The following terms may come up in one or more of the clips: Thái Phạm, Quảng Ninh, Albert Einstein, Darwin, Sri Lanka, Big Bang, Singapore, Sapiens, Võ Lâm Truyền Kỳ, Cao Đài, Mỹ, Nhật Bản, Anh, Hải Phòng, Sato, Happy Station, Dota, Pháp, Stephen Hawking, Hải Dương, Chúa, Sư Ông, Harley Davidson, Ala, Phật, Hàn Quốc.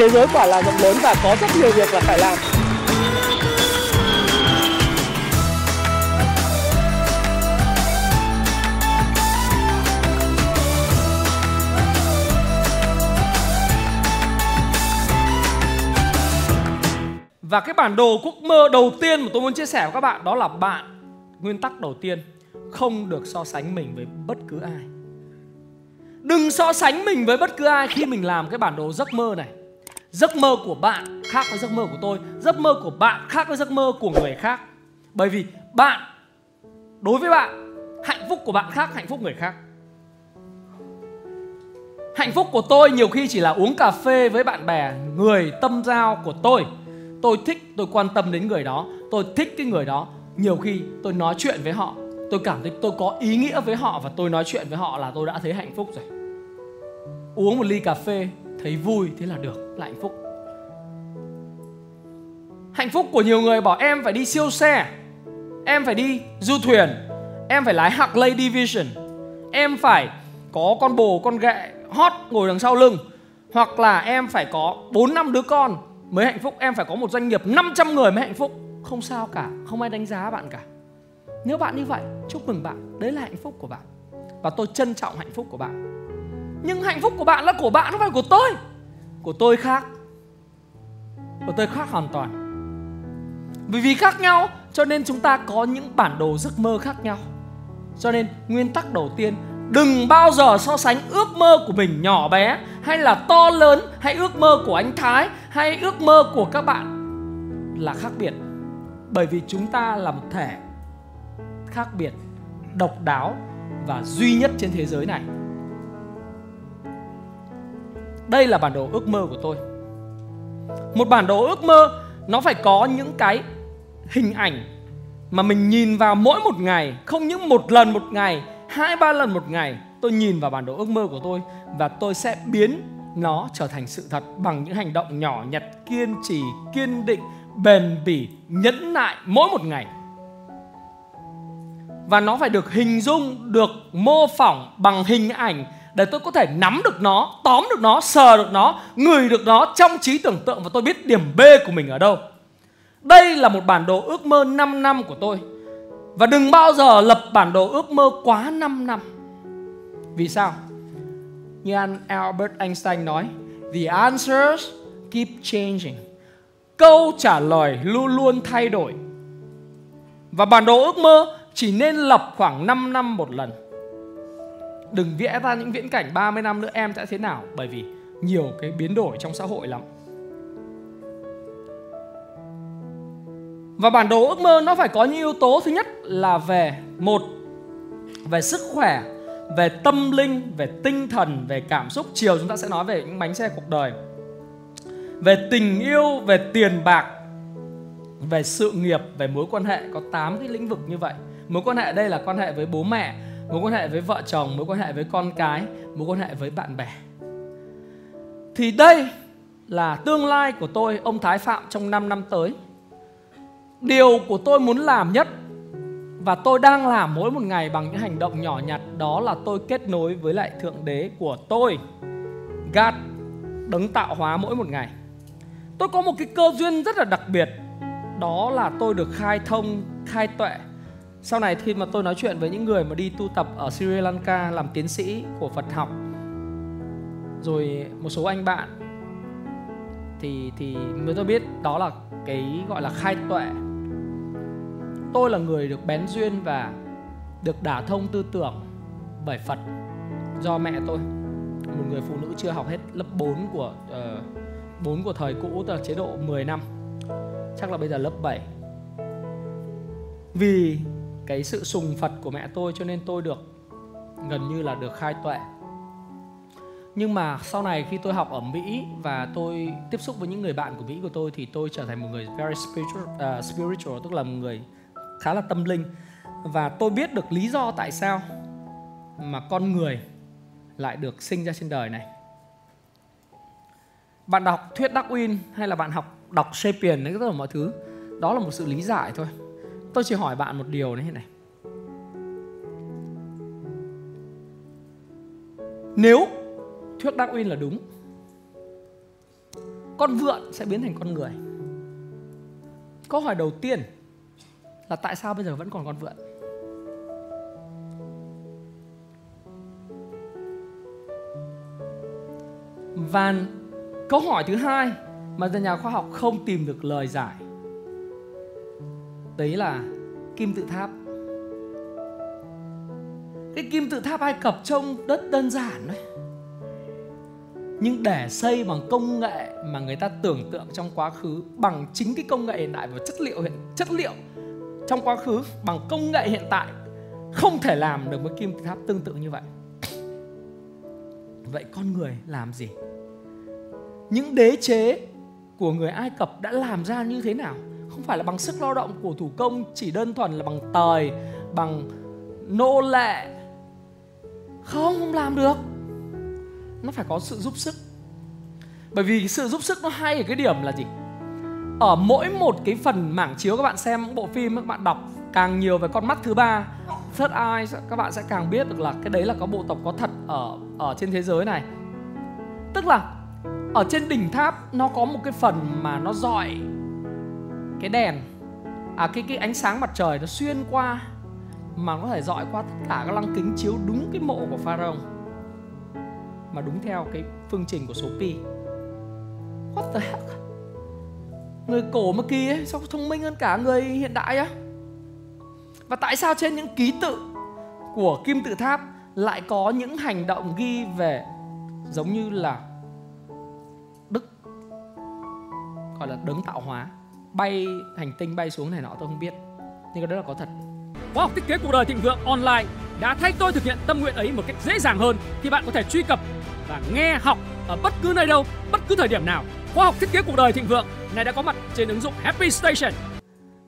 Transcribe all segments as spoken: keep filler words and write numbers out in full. Thế giới quả là rộng lớn và có rất nhiều việc là phải làm. Và cái bản đồ giấc mơ đầu tiên mà tôi muốn chia sẻ với các bạn đó là bạn. Nguyên tắc đầu tiên, không được so sánh mình với bất cứ ai. Đừng so sánh mình với bất cứ ai khi mình làm cái bản đồ giấc mơ này. Giấc mơ của bạn khác với giấc mơ của tôi. Giấc mơ của bạn khác với giấc mơ của người khác. Bởi vì bạn, đối với bạn, hạnh phúc của bạn khác hạnh phúc người khác. Hạnh phúc của tôi nhiều khi chỉ là uống cà phê với bạn bè, người tâm giao của tôi. Tôi thích, tôi quan tâm đến người đó, tôi thích cái người đó. Nhiều khi tôi nói chuyện với họ, tôi cảm thấy tôi có ý nghĩa với họ và tôi nói chuyện với họ là tôi đã thấy hạnh phúc rồi. Uống một ly cà phê, thấy vui, thế là được, là hạnh phúc. Hạnh phúc của nhiều người bảo em phải đi siêu xe, em phải đi du thuyền, em phải lái Harley Davidson, em phải có con bồ, con ghẹ hot ngồi đằng sau lưng, hoặc là em phải có bốn năm đứa con mới hạnh phúc, em phải có một doanh nghiệp năm trăm người mới hạnh phúc. Không sao cả, không ai đánh giá bạn cả. Nếu bạn như vậy, chúc mừng bạn. Đấy là hạnh phúc của bạn. Và tôi trân trọng hạnh phúc của bạn. Nhưng hạnh phúc của bạn là của bạn, không phải của tôi. Của tôi khác. Của tôi khác hoàn toàn. Bởi vì khác nhau, cho nên chúng ta có những bản đồ giấc mơ khác nhau. Cho nên nguyên tắc đầu tiên, đừng bao giờ so sánh ước mơ của mình nhỏ bé hay là to lớn, hay ước mơ của anh Thái, hay ước mơ của các bạn là khác biệt. Bởi vì chúng ta là một thể khác biệt, độc đáo và duy nhất trên thế giới này. Đây là bản đồ ước mơ của tôi. Một bản đồ ước mơ nó phải có những cái hình ảnh mà mình nhìn vào mỗi một ngày, không những một lần một ngày, hai ba lần một ngày. Tôi nhìn vào bản đồ ước mơ của tôi và tôi sẽ biến nó trở thành sự thật bằng những hành động nhỏ nhặt, kiên trì, kiên định, bền bỉ, nhẫn nại mỗi một ngày. Và nó phải được hình dung, được mô phỏng bằng hình ảnh để tôi có thể nắm được nó, tóm được nó, sờ được nó, ngửi được nó trong trí tưởng tượng và tôi biết điểm B của mình ở đâu. Đây là một bản đồ ước mơ năm năm của tôi. Và đừng bao giờ lập bản đồ ước mơ quá năm năm. Vì sao? Như Albert Einstein nói, the answers keep changing. Câu trả lời luôn luôn thay đổi. Và bản đồ ước mơ chỉ nên lập khoảng năm năm một lần. Đừng vẽ ra những viễn cảnh ba mươi năm nữa em sẽ thế nào. Bởi vì nhiều cái biến đổi trong xã hội lắm. Và bản đồ ước mơ nó phải có những yếu tố. Thứ nhất là về một, về sức khỏe, về tâm linh, về tinh thần, về cảm xúc. Chiều chúng ta sẽ nói về những bánh xe cuộc đời. Về tình yêu, về tiền bạc, về sự nghiệp, về mối quan hệ. Có tám cái lĩnh vực như vậy. Mối quan hệ đây là quan hệ với bố mẹ, mối quan hệ với vợ chồng, mối quan hệ với con cái, mối quan hệ với bạn bè. Thì đây là tương lai của tôi, ông Thái Phạm, trong năm năm tới. Điều của tôi muốn làm nhất và tôi đang làm mỗi một ngày bằng những hành động nhỏ nhặt đó là tôi kết nối với lại Thượng Đế của tôi, God, Đấng tạo hóa, mỗi một ngày. Tôi có một cái cơ duyên rất là đặc biệt, đó là tôi được khai thông, khai tuệ. Sau này khi mà tôi nói chuyện với những người mà đi tu tập ở Sri Lanka làm tiến sĩ của Phật học, rồi một số anh bạn, thì, thì mới tôi biết đó là cái gọi là khai tuệ. Tôi là người được bén duyên và được đả thông tư tưởng bởi Phật do mẹ tôi, một người phụ nữ chưa học hết lớp bốn của uh, bốn của thời cũ, tức là chế độ mười năm. Chắc là bây giờ lớp bảy. Vì cái sự sùng Phật của mẹ tôi cho nên tôi được gần như là được khai tuệ. Nhưng mà sau này khi tôi học ở Mỹ và tôi tiếp xúc với những người bạn của Mỹ của tôi thì tôi trở thành một người very spiritual, uh, spiritual tức là một người khá là tâm linh. Và tôi biết được lý do tại sao mà con người lại được sinh ra trên đời này. Bạn đọc thuyết Darwin hay là bạn học đọc Sapiens, tất cả mọi thứ, đó là một sự lý giải thôi. Tôi chỉ hỏi bạn một điều như thế này. Nếu thuyết Darwin là đúng, con vượn sẽ biến thành con người. Câu hỏi đầu tiên là tại sao bây giờ vẫn còn con vượn? Và câu hỏi thứ hai mà nhà khoa học không tìm được lời giải, đấy là kim tự tháp. Cái kim tự tháp Ai Cập trông rất đơn giản đấy, nhưng để xây bằng công nghệ mà người ta tưởng tượng trong quá khứ, bằng chính cái công nghệ hiện đại và chất liệu hiện, chất liệu trong quá khứ bằng công nghệ hiện tại, không thể làm được với kim tự tháp tương tự như vậy. Vậy con người làm gì? Những đế chế của người Ai Cập đã làm ra như thế nào? Không phải là bằng sức lao động của thủ công, chỉ đơn thuần là bằng tời, bằng nô lệ. Không, không làm được. Nó phải có sự giúp sức. Bởi vì sự giúp sức nó hay ở cái điểm là gì? Ở mỗi một cái phần mảng chiếu các bạn xem bộ phim, các bạn đọc càng nhiều về con mắt thứ ba, third eye, các bạn sẽ càng biết được là cái đấy là có bộ tộc có thật ở, ở trên thế giới này. Tức là ở trên đỉnh tháp nó có một cái phần mà nó dọi cái đèn, à cái, cái ánh sáng mặt trời nó xuyên qua, mà nó có thể dọi qua tất cả các lăng kính chiếu đúng cái mộ của pharaoh, mà đúng theo cái phương trình của số pi. What the heck? Người cổ mà kỳ ấy, sao thông minh hơn cả người hiện đại á? Và tại sao trên những ký tự của kim tự tháp lại có những hành động ghi về giống như là Đức, gọi là đấng tạo hóa, bay hành tinh bay xuống này nọ tôi không biết, nhưng cái đó là có thật. Khoa học Thiết Kế Cuộc Đời Thịnh Vượng Online đã thay tôi thực hiện tâm nguyện ấy một cách dễ dàng hơn, thì bạn có thể truy cập và nghe học ở bất cứ nơi đâu, bất cứ thời điểm nào. Khoa học Thiết Kế Cuộc Đời Thịnh Vượng này đã có mặt trên ứng dụng Happy Station.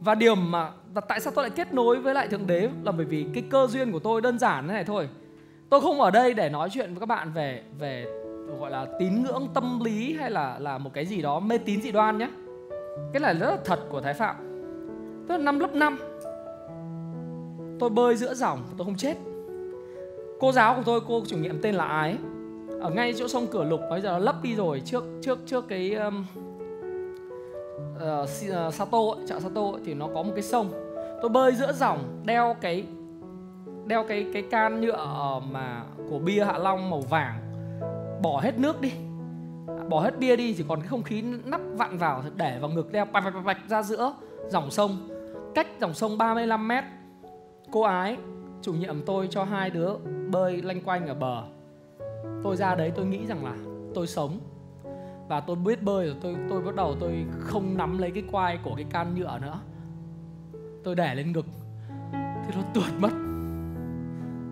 Và điều mà tại sao tôi lại kết nối với lại Thượng Đế là bởi vì cái cơ duyên của tôi đơn giản thế này thôi. Tôi không ở đây để nói chuyện với các bạn về về gọi là tín ngưỡng tâm lý hay là là một cái gì đó mê tín dị đoan nhé. Cái này rất là thật của Thái Phạm. Tôi năm lớp năm, tôi bơi giữa dòng, tôi không chết. Cô giáo của tôi, cô chủ nhiệm tên là Ái, ở ngay chỗ sông Cửa Lục, bây giờ nó lấp đi rồi, trước trước trước cái um, uh, Sato, chợ Sato thì nó có một cái sông. Tôi bơi giữa dòng, đeo cái đeo cái cái can nhựa mà của bia Hạ Long màu vàng, bỏ hết nước đi, bỏ hết bia đi, chỉ còn cái không khí nắp vặn vào, để vào ngực, đeo bạch bạch bạch ra giữa dòng sông, cách dòng sông ba mươi lăm mét. Cô Ái, chủ nhiệm tôi cho hai đứa bơi lanh quanh ở bờ. Tôi ra đấy, tôi nghĩ rằng là tôi sống và tôi biết bơi rồi. Tôi, tôi bắt đầu tôi không nắm lấy cái quai của cái can nhựa nữa, tôi để lên ngực, thì nó tuột mất.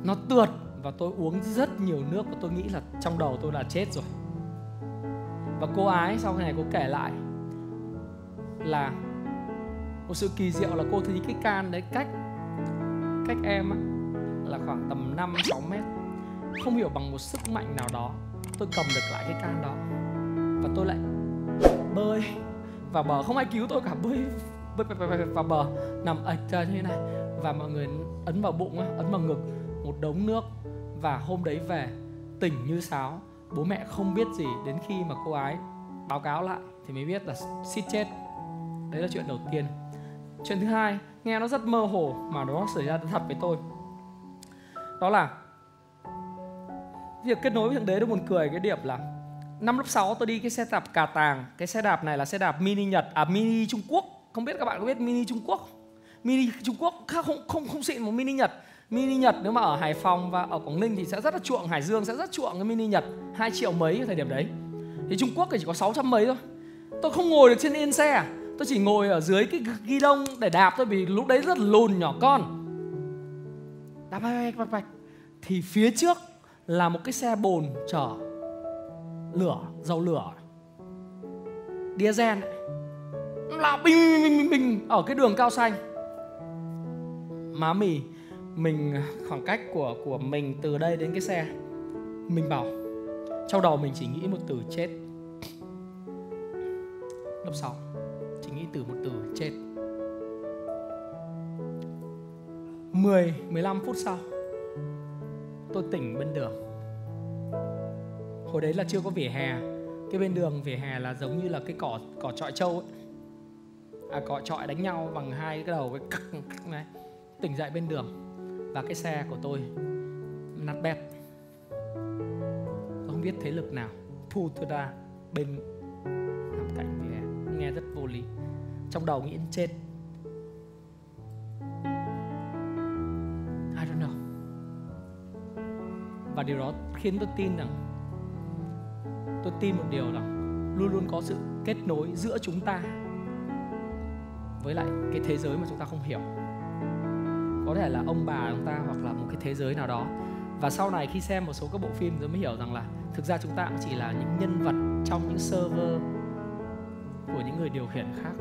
Nó tuột và tôi uống rất nhiều nước, và tôi nghĩ là trong đầu tôi là chết rồi. Và cô Ái sau này cô kể lại là một sự kỳ diệu là cô thấy cái can đấy cách cách em á, là khoảng tầm năm sáu mét. Không hiểu bằng một sức mạnh nào đó, tôi cầm được lại cái can đó, và tôi lại bơi vào bờ. Không ai cứu tôi cả, bơi, bơi, bơi, bơi, bơi vào bờ, nằm ạch ra như thế này, và mọi người ấn vào bụng á, ấn vào ngực, một đống nước. Và hôm đấy về tỉnh như sáo, bố mẹ không biết gì, đến khi mà cô Ái báo cáo lại thì mới biết là suýt chết. Đấy là chuyện đầu tiên. Chuyện thứ hai nghe nó rất mơ hồ mà nó xảy ra thật với tôi, đó là việc kết nối với Thượng Đế. Nó buồn cười cái điểm là năm lớp sáu tôi đi cái xe đạp cà tàng. Cái xe đạp này là xe đạp mini Nhật, à mini Trung Quốc. Không biết các bạn có biết mini Trung Quốc? Mini Trung Quốc khác, không không không xịn một mini Nhật. Mini Nhật nếu mà ở Hải Phòng và ở Quảng Ninh thì sẽ rất là chuộng, Hải Dương sẽ rất chuộng cái mini Nhật, hai triệu mấy ở thời điểm đấy. Thì Trung Quốc thì chỉ có sáu trăm mấy thôi. Tôi không ngồi được trên yên xe, tôi chỉ ngồi ở dưới cái ghi đông để đạp thôi, vì lúc đấy rất là lùn nhỏ con. Đạp bạch bạch bạch thì phía trước là một cái xe bồn chở lửa, dầu lửa diesel, là bình bình bình ở cái đường Cao Xanh. Má mì, mình khoảng cách của của mình từ đây đến cái xe, mình bảo trong đầu mình chỉ nghĩ một từ chết. Lớp sáu chỉ nghĩ từ một từ chết. mười, mười lăm phút sau tôi tỉnh bên đường. Hồi đấy là chưa có vỉa hè, cái bên đường vỉa hè là giống như là cái cỏ cỏ chọi trâu ấy. À, cỏ chọi đánh nhau bằng hai cái đầu cái cắc này. Tỉnh dậy bên đường và cái xe của tôi nát bét. Tôi không biết thế lực nào thu tôi ra bên nằm cạnh vỉa hè. Nghe rất vô lý. Trong đầu nghĩ đến chết. I don't know. Và điều đó khiến tôi tin rằng, tôi tin một điều rằng luôn luôn có sự kết nối giữa chúng ta với lại cái thế giới mà chúng ta không hiểu. Có thể là ông bà chúng ta hoặc là một cái thế giới nào đó. Và sau này khi xem một số các bộ phim rồi mới hiểu rằng là thực ra chúng ta cũng chỉ là những nhân vật trong những server của những người điều khiển khác.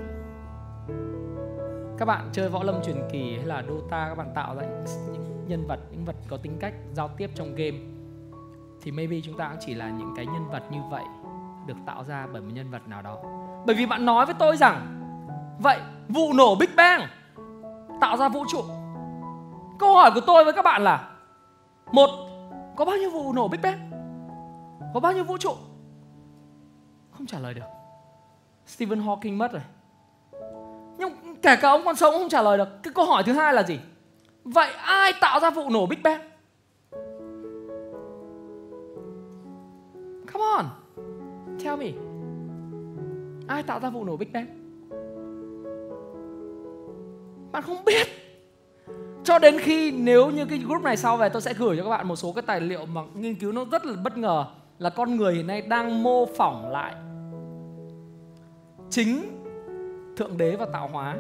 Các bạn chơi Võ Lâm Truyền Kỳ hay là Dota, các bạn tạo ra những nhân vật, những vật có tính cách giao tiếp trong game, thì maybe chúng ta cũng chỉ là những cái nhân vật như vậy được tạo ra bởi một nhân vật nào đó. Bởi vì bạn nói với tôi rằng vậy vụ nổ Big Bang tạo ra vũ trụ. Câu hỏi của tôi với các bạn là: một, có bao nhiêu vụ nổ Big Bang? Có bao nhiêu vũ trụ? Không trả lời được. Stephen Hawking mất rồi, nhưng kể cả ông còn sống không trả lời được. Cái câu hỏi thứ hai là gì? Vậy ai tạo ra vụ nổ Big Bang? Come on, tell me. Ai tạo ra vụ nổ Big Bang? Bạn không biết. Cho đến khi nếu như cái group này sau về, tôi sẽ gửi cho các bạn một số cái tài liệu mà nghiên cứu nó rất là bất ngờ, là con người hiện nay đang mô phỏng lại chính Thượng Đế và tạo hóa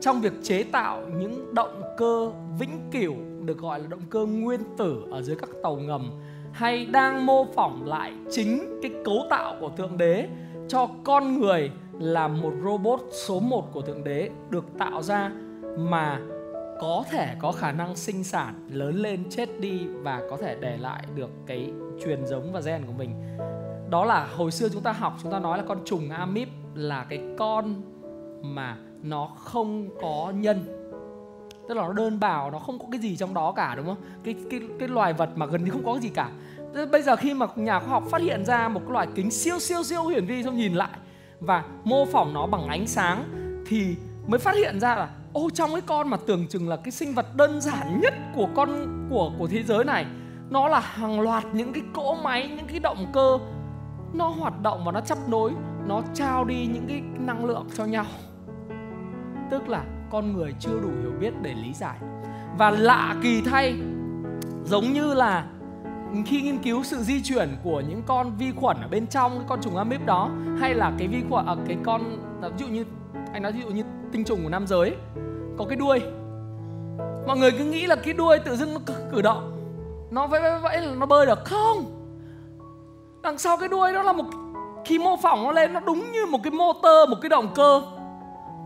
trong việc chế tạo những động cơ vĩnh cửu được gọi là động cơ nguyên tử ở dưới các tàu ngầm, hay đang mô phỏng lại chính cái cấu tạo của Thượng Đế cho con người là một robot số một của Thượng Đế được tạo ra mà có thể có khả năng sinh sản, lớn lên, chết đi và có thể để lại được cái truyền giống và gen của mình. Đó là hồi xưa chúng ta học, chúng ta nói là con trùng amip là cái con mà nó không có nhân. Tức là nó đơn bào, nó không có cái gì trong đó cả, đúng không? Cái, cái, cái loài vật mà gần như không có cái gì cả. Bây giờ khi mà nhà khoa học phát hiện ra một cái loài kính siêu siêu siêu hiển vi, xong nhìn lại và mô phỏng nó bằng ánh sáng, thì mới phát hiện ra là ô, trong cái con mà tưởng chừng là cái sinh vật đơn giản nhất của con của, của thế giới này, nó là hàng loạt những cái cỗ máy, những cái động cơ, nó hoạt động và nó chấp nối, nó trao đi những cái năng lượng cho nhau. Tức là con người chưa đủ hiểu biết để lý giải. Và lạ kỳ thay, giống như là khi nghiên cứu sự di chuyển của những con vi khuẩn ở bên trong cái con trùng amip đó, hay là cái vi khuẩn, cái con, ví dụ như anh nói ví dụ như tinh trùng của nam giới có cái đuôi, mọi người cứ nghĩ là cái đuôi tự dưng nó cử động, nó vẫy vẫy vẫy là nó bơi được. Không, đằng sau cái đuôi đó là một, khi mô phỏng nó lên, nó đúng như một cái motor, một cái động cơ,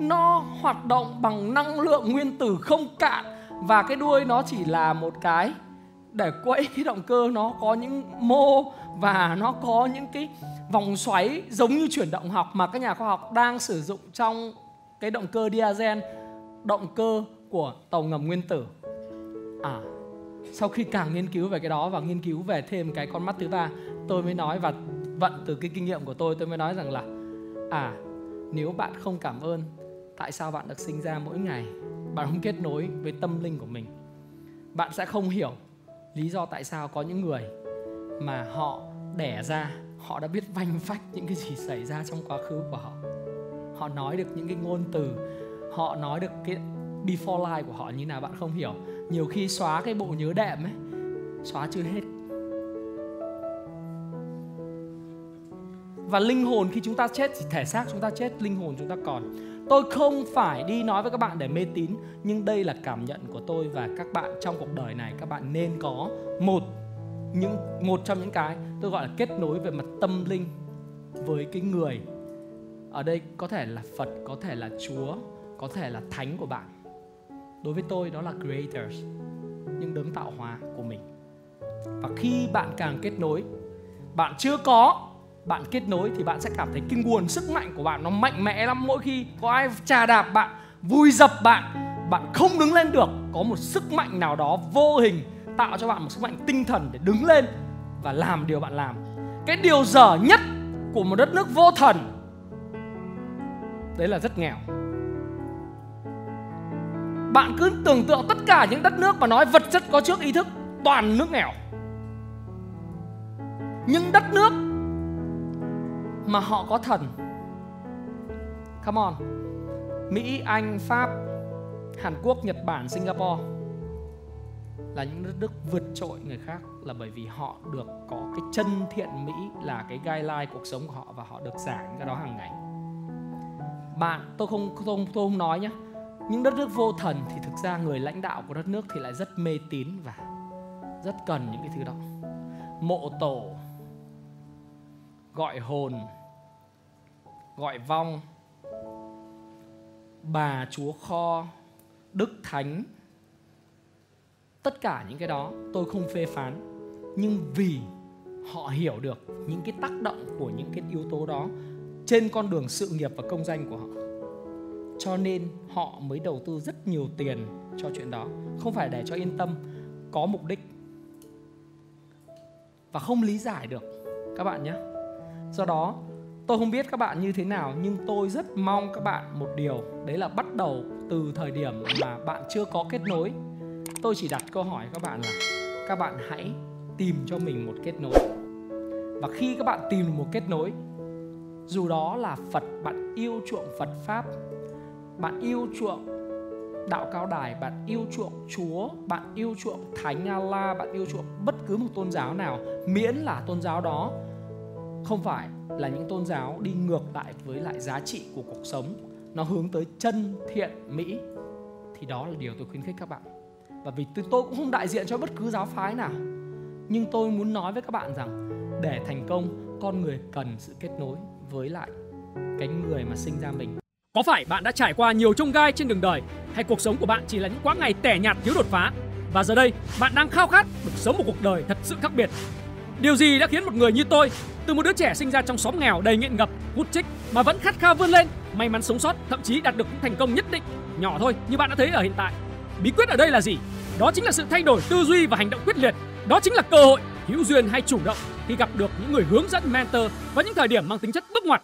nó hoạt động bằng năng lượng nguyên tử không cạn. Và cái đuôi nó chỉ là một cái để quẫy cái động cơ, nó có những mô và nó có những cái vòng xoáy giống như chuyển động học mà các nhà khoa học đang sử dụng trong cái động cơ diesel, động cơ của tàu ngầm nguyên tử. À, sau khi càng nghiên cứu về cái đó và nghiên cứu về thêm cái con mắt thứ ba, tôi mới nói, và vận từ cái kinh nghiệm của tôi, tôi mới nói rằng là à, nếu bạn không cảm ơn, tại sao bạn được sinh ra mỗi ngày? Bạn không kết nối với tâm linh của mình, bạn sẽ không hiểu lý do tại sao có những người mà họ đẻ ra, họ đã biết vanh vách những cái gì xảy ra trong quá khứ của họ. Họ nói được những cái ngôn từ, họ nói được cái before life của họ như nào bạn không hiểu. Nhiều khi xóa cái bộ nhớ đệm ấy, xóa chưa hết. Và linh hồn khi chúng ta chết, thì thể xác chúng ta chết, linh hồn chúng ta còn. Tôi không phải đi nói với các bạn để mê tín, nhưng đây là cảm nhận của tôi và các bạn trong cuộc đời này. Các bạn nên có một, những, một trong những cái tôi gọi là kết nối về mặt tâm linh với cái người. Ở đây có thể là Phật, có thể là Chúa, có thể là Thánh của bạn. Đối với tôi đó là Creators, những đấng tạo hóa của mình. Và khi bạn càng kết nối, bạn chưa có, bạn kết nối thì bạn sẽ cảm thấy cái nguồn sức mạnh của bạn nó mạnh mẽ lắm. Mỗi khi có ai chà đạp bạn, vùi dập bạn, bạn không đứng lên được, có một sức mạnh nào đó vô hình tạo cho bạn một sức mạnh tinh thần để đứng lên và làm điều bạn làm. Cái điều dở nhất của một đất nước vô thần, đấy là rất nghèo. Bạn cứ tưởng tượng tất cả những đất nước mà nói vật chất có trước ý thức, toàn nước nghèo. Những đất nước mà họ có thần, come on, Mỹ, Anh, Pháp, Hàn Quốc, Nhật Bản, Singapore, là những đất nước vượt trội người khác, là bởi vì họ được có cái chân thiện mỹ là cái guideline cuộc sống của họ, và họ được giảng cái đó hàng ngày. Bạn, tôi không, tôi không, tôi không nói nhé. Những đất nước vô thần thì thực ra người lãnh đạo của đất nước thì lại rất mê tín và rất cần những cái thứ đó. Mộ tổ, gọi hồn, gọi vong, bà chúa kho, đức thánh, tất cả những cái đó tôi không phê phán. Nhưng vì họ hiểu được những cái tác động của những cái yếu tố đó trên con đường sự nghiệp và công danh của họ, cho nên họ mới đầu tư rất nhiều tiền cho chuyện đó. Không phải để cho yên tâm, có mục đích. Và không lý giải được các bạn nhé. Do đó tôi không biết các bạn như thế nào, nhưng tôi rất mong các bạn một điều, đấy là bắt đầu từ thời điểm mà bạn chưa có kết nối, tôi chỉ đặt câu hỏi các bạn là các bạn hãy tìm cho mình một kết nối. Và khi các bạn tìm một kết nối, dù đó là Phật, bạn yêu chuộng Phật Pháp, bạn yêu chuộng đạo Cao Đài, bạn yêu chuộng Chúa, bạn yêu chuộng Thánh Ala, bạn yêu chuộng bất cứ một tôn giáo nào, miễn là tôn giáo đó không phải là những tôn giáo đi ngược lại với lại giá trị của cuộc sống, nó hướng tới chân thiện mỹ, thì đó là điều tôi khuyến khích các bạn. Và vì tôi cũng không đại diện cho bất cứ giáo phái nào, nhưng tôi muốn nói với các bạn rằng để thành công, con người cần sự kết nối với lại cái người mà sinh ra mình. Có phải bạn đã trải qua nhiều chông gai trên đường đời, hay cuộc sống của bạn chỉ là những quãng ngày tẻ nhạt thiếu đột phá? Và giờ đây, bạn đang khao khát được sống một cuộc đời thật sự khác biệt. Điều gì đã khiến một người như tôi, từ một đứa trẻ sinh ra trong xóm nghèo đầy nghiện ngập, hút chích, mà vẫn khát khao vươn lên, may mắn sống sót, thậm chí đạt được những thành công nhất định, nhỏ thôi như bạn đã thấy ở hiện tại? Bí quyết ở đây là gì? Đó chính là sự thay đổi tư duy và hành động quyết liệt. Đó chính là cơ hội, hữu duyên hay chủ động khi gặp được những người hướng dẫn, mentor và những thời điểm mang tính chất bước ngoặt.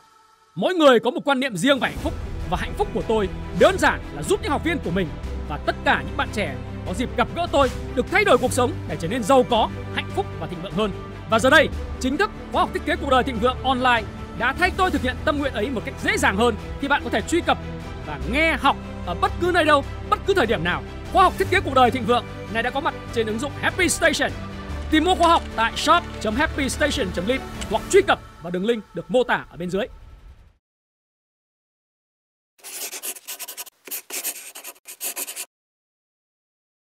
Mỗi người có một quan niệm riêng về hạnh phúc, và hạnh phúc của tôi đơn giản là giúp những học viên của mình và tất cả những bạn trẻ có dịp gặp gỡ tôi được thay đổi cuộc sống để trở nên giàu có, hạnh phúc và thịnh vượng hơn. Và giờ đây, chính thức khóa học thiết kế cuộc đời thịnh vượng online đã thay tôi thực hiện tâm nguyện ấy một cách dễ dàng hơn, thì bạn có thể truy cập và nghe học ở bất cứ nơi đâu, bất cứ thời điểm nào. Khóa học thiết kế cuộc đời thịnh vượng này đã có mặt trên ứng dụng Happy Station. Tìm mua khóa học tại shop chấm happy station chấm ly hoặc truy cập vào đường link được mô tả ở bên dưới.